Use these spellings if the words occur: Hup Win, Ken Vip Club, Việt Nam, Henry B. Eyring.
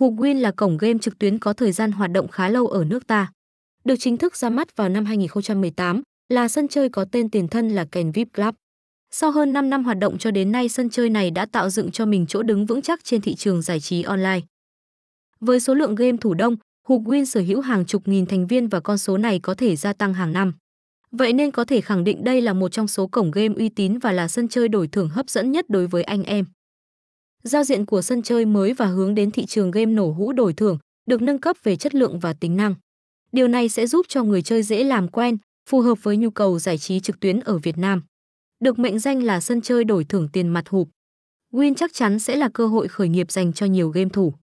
Hup Win là cổng game trực tuyến có thời gian hoạt động khá lâu ở nước ta. Được chính thức ra mắt vào năm 2018, là sân chơi có tên tiền thân là Ken Vip Club. Sau hơn 5 năm hoạt động cho đến nay, sân chơi này đã tạo dựng cho mình chỗ đứng vững chắc trên thị trường giải trí online. Với số lượng game thủ đông, Hup Win sở hữu hàng chục nghìn thành viên và con số này có thể gia tăng hàng năm. Vậy nên có thể khẳng định đây là một trong số cổng game uy tín và là sân chơi đổi thưởng hấp dẫn nhất đối với anh em. Giao diện của sân chơi mới và hướng đến thị trường game nổ hũ đổi thưởng được nâng cấp về chất lượng và tính năng. Điều này sẽ giúp cho người chơi dễ làm quen, phù hợp với nhu cầu giải trí trực tuyến ở Việt Nam. Được mệnh danh là sân chơi đổi thưởng tiền mặt, Hup Win chắc chắn sẽ là cơ hội khởi nghiệp dành cho nhiều game thủ.